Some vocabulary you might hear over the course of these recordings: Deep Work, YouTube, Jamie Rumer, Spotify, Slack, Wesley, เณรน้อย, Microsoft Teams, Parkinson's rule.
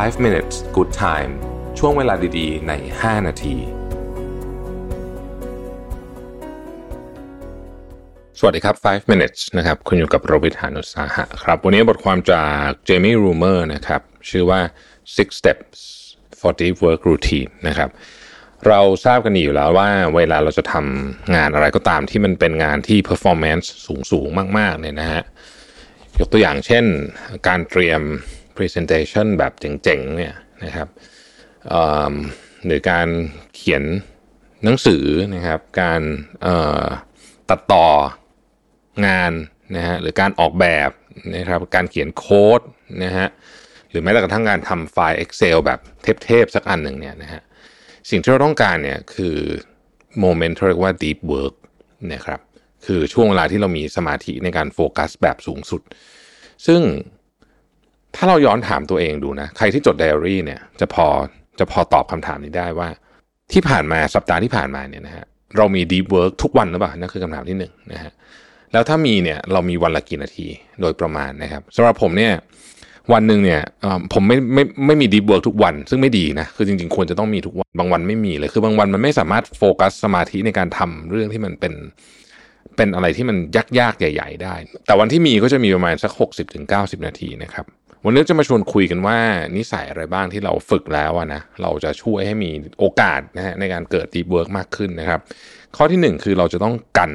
5 minutes good time ช่วงเวลาดีๆใน5นาทีสวัสดีครับ5 minutes นะครับคุณอยู่กับโรบิทหานุสาหะครับวันนี้บทความจากเจมี่รูเมอร์นะครับชื่อว่า6 steps for deep work routine นะครับเราทราบกันอยู่แล้วว่าเวลาเราจะทำงานอะไรก็ตามที่มันเป็นงานที่ performance สูงมากๆเนี่ยนะฮะยกตัวอย่างเช่นการเตรียม presentation แบบเจ๋งๆเนี่ยนะครับหรือการเขียนหนังสือนะครับการตัดต่องานนะฮะหรือการออกแบบนะครับการเขียนโค้ดนะฮะหรือแม้กระทั่งการทำไฟล์ Excel แบบเทพๆสักอันหนึ่งเนี่ยนะฮะสิ่งที่เราต้องการเนี่ยคือโมเมนต์ที่เรียกว่า deep work นะครับคือช่วงเวลาที่เรามีสมาธิในการโฟกัสแบบสูงสุดซึ่งถ้าเราย้อนถามตัวเองดูนะใครที่จดไดอารี่เนี่ยจะพอตอบคำถามนี้ได้ว่าที่ผ่านมาสัปดาห์ที่ผ่านมาเนี่ยนะฮะเรามี deep work ทุกวันหรือเปล่านั่นคือคำถามที่หนึ่งนะฮะแล้วถ้ามีเนี่ยเรามีวันละกี่นาทีโดยประมาณนะครับสำหรับผมเนี่ยวันหนึ่งเนี่ยผมไม่มี deep work ทุกวันซึ่งไม่ดีนะคือจริงๆควรจะต้องมีทุกวันบางวันไม่มีเลยคือบางวันมันไม่สามารถโฟกัสสมาธิในการทำเรื่องที่มันเป็นอะไรที่มันยากๆใหญ่ๆได้แต่วันที่มีก็จะมีประมาณสัก 60-90 นาทีนะครับวันนี้จะมาชวนคุยกันว่านิสัยอะไรบ้างที่เราฝึกแล้วนะเราจะช่วยให้มีโอกาสนะฮะในการเกิด deep work มากขึ้นนะครับข้อที่หนึ่งคือเราจะต้องกัน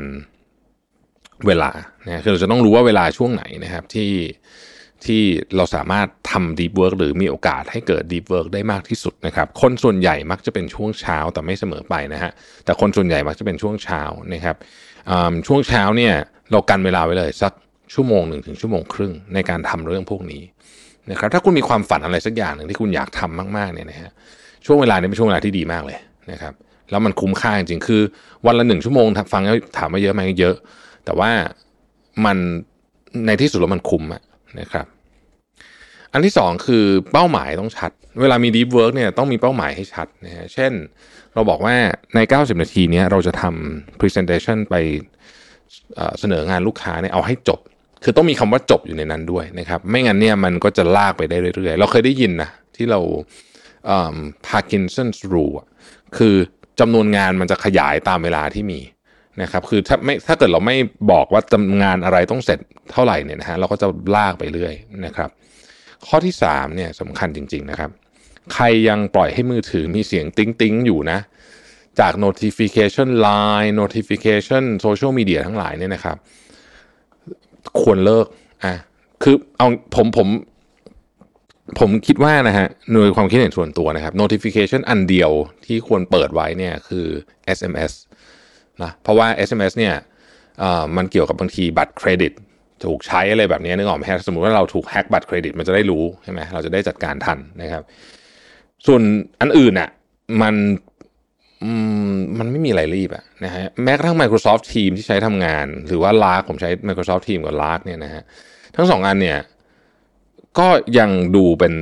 เวลานะคือเราจะต้องรู้ว่าเวลาช่วงไหนนะครับที่เราสามารถทำ deep work หรือมีโอกาสให้เกิด deep work ได้มากที่สุดนะครับคนส่วนใหญ่มักจะเป็นช่วงเช้าแต่ไม่เสมอไปนะฮะแต่คนส่วนใหญ่มักจะเป็นช่วงเช้านะครับช่วงเช้าเนี่ยเรากันเวลาไว้เลยสักชั่วโมงหนึ่งถึงชั่วโมงครึ่งในการทำเรื่องพวกนี้นะครับถ้าคุณมีความฝันอะไรสักอย่างหนึ่งที่คุณอยากทำมากๆเนี่ยนะฮะช่วงเวลานี้เป็นช่วงเวลาที่ดีมากเลยนะครับแล้วมันคุ้มค่าจริงๆคือวันละ1ชั่วโมงฟังแล้วถามว่าเยอะไหมเยอะแต่ว่ามันในที่สุดแล้วมันคุ้มอะนะครับอันที่2คือเป้าหมายต้องชัดเวลามี deep work เนี่ยต้องมีเป้าหมายให้ชัดนะฮะเช่นเราบอกว่าใน90นาทีเนี้ยเราจะทำ presentation ไปเสนองานลูกค้าเนี่ยเอาให้จบคือต้องมีคำว่าจบอยู่ในนั้นด้วยนะครับไม่งั้นเนี่ยมันก็จะลากไปได้เรื่อยๆเราเคยได้ยินนะที่เราParkinson's rule คือจำนวนงานมันจะขยายตามเวลาที่มีนะครับคือถ้าเกิดเราไม่บอกว่าทำงานอะไรต้องเสร็จเท่าไหร่เนี่ยนะฮะเราก็จะลากไปเรื่อยนะครับข้อที่3เนี่ยสำคัญจริงๆนะครับใครยังปล่อยให้มือถือมีเสียงติ๊งๆอยู่นะจาก notification line notification social media ทั้งหลายเนี่ยนะครับควรเลิกคือเอาผมคิดว่านะฮะโดยความคิดเห็นส่วนตัวนะครับ notification อันเดียวที่ควรเปิดไว้เนี่ยคือ SMSนะเพราะว่า SMS เนี่ยมันเกี่ยวกับบางทีบัตรเครดิตถูกใช้อะไรแบบนี้นึกออกไหมฮะสมมุติว่าเราถูกแฮกบัตรเครดิตมันจะได้รู้ใช่ไหมเราจะได้จัดการทันนะครับส่วนอันอื่นอ่ะมันไม่มีอะไรรีบอ่ะนะฮะแม้กระทั่ง Microsoft Teams ที่ใช้ทำงานหรือว่า Slack ผมใช้ Microsoft Teams กับ Slack เนี่ยนะฮะทั้ง2 อันเนี่ยก็ยังดูเป็น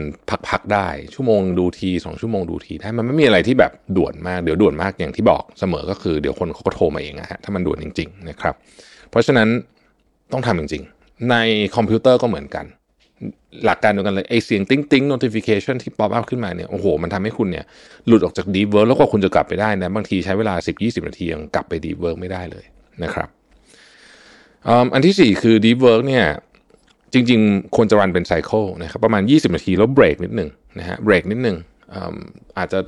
พักๆได้ชั่วโมงดูที2ชั่วโมงดูทีได้มันไม่มีอะไรที่แบบด่วนมากเดี๋ยวด่วนมากอย่างที่บอกเสมอก็คือเดี๋ยวคนเขาก็โทรมาเองนะฮะถ้ามันด่วนจริงๆนะครับเพราะฉะนั้นต้องทำจริงๆในคอมพิวเตอร์ก็เหมือนกันหลักการเดียวกันเลยไอ้เสียงติ๊งๆ notification ที่ pop up ขึ้นมาเนี่ยโอ้โหมันทำให้คุณเนี่ยหลุดออกจาก deep work แล้วก็คุณจะกลับไปได้นะบางทีใช้เวลา 10-20 นาทียังกลับไป deep work ไม่ได้เลยนะครับอันที่4คือ deep work เนี่ยจริงๆควรจะรันเป็นไซเคิลนะครับประมาณ20นาทีแล้วเบรกนิดหนึ่งนะฮะเบรกนิดหนึ่ง อาจจะ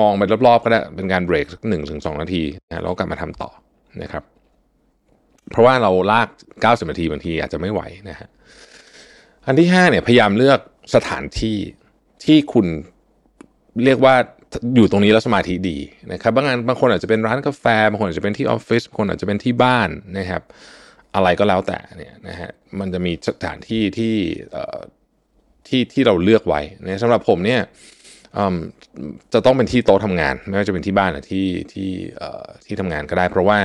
มองไปรอบๆก็ได้เป็นการเบรกสัก 1-2 นาทีนะแล้วกลับมาทำต่อนะครับเพราะว่าเราลาก90นาทีบางทีอาจจะไม่ไหวนะฮะอันที่5เนี่ยพยายามเลือกสถานที่ที่คุณเรียกว่าอยู่ตรงนี้แล้วสมาธิดีนะครับบางคนอาจจะเป็นร้านกาแฟบางคนอาจจะเป็นที่ออฟฟิศบางคนอาจจะเป็นที่บ้านนะครับอะไรก็แล้วแต่เนี่ยนะฮะมันจะมีสถานที่ที่เราเลือกไว้นะสำหรับผมเนี่ยจะต้องเป็นที่โต๊ะทำงานไม่ว่าจะเป็นที่บ้านหรือที่ทำงานก็ได้เพราะว่า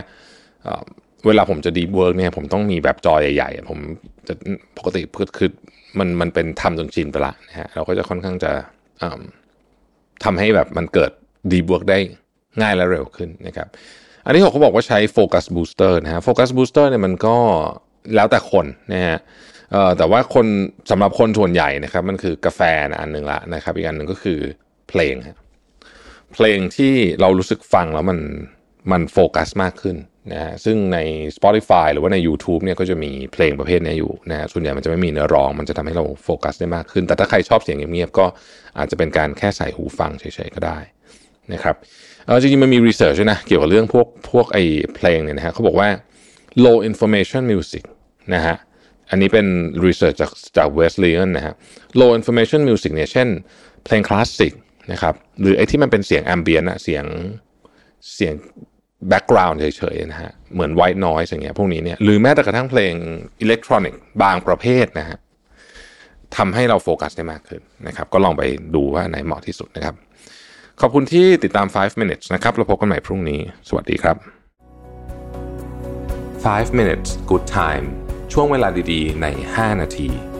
เวลาผมจะ deep work เนี่ยผมต้องมีแบบจอใหญ่ๆผมจะปกติคือมันเป็นทำจนชินไปละนะฮะเราก็จะค่อนข้างจะทำให้แบบมันเกิด deep work ได้ง่ายและเร็วขึ้นนะครับอันนี้เขาบอกว่าใช้โฟกัสบูสเตอร์นะฮะโฟกัสบูสเตอร์เนี่ยมันก็แล้วแต่คนนะฮะ แต่ว่าคนสำหรับคนส่วนใหญ่นะครับมันคือกาแฟอันนึงละนะครับอีกอันนึงก็คือเพลงฮะเพลงที่เรารู้สึกฟังแล้วมันโฟกัสมากขึ้นนะฮะซึ่งใน Spotify หรือว่าใน YouTube เนี่ยก็จะมีเพลงประเภทนี้อยู่นะฮะส่วนใหญ่มันจะไม่มีเนื้อร้องมันจะทำให้เราโฟกัสได้มากขึ้นแต่ถ้าใครชอบเสียงเงียบๆก็อาจจะเป็นการแค่ใส่หูฟังเฉยๆก็ได้นะครับจริงๆมันมีรีเสิร์ชด้วยนะเกี่ยวกับเรื่องพวกไอ้เพลงเนี่ยนะฮะเขาบอกว่า low information music นะฮะอันนี้เป็นรีเสิร์ชจาก Wesley นะฮะ low information music เนี่ยเช่นเพลงคลาสสิกนะครับหรือไอ้ที่มันเป็นเสียงแอมเบียนอะเสียงแบ็กกราวด์เฉยๆนะฮะเหมือน white noise อย่างเงี้ยพวกนี้เนี่ยหรือแม้แต่กระทั่งเพลงอิเล็กทรอนิกส์บางประเภทนะฮะทำให้เราโฟกัสได้มากขึ้นนะครับก็ลองไปดูว่าไหนเหมาะที่สุดนะครับขอบคุณที่ติดตาม 5 minutes นะครับเราพบกันใหม่พรุ่งนี้สวัสดีครับ 5 minutes good time ช่วงเวลาดีๆใน5 นาที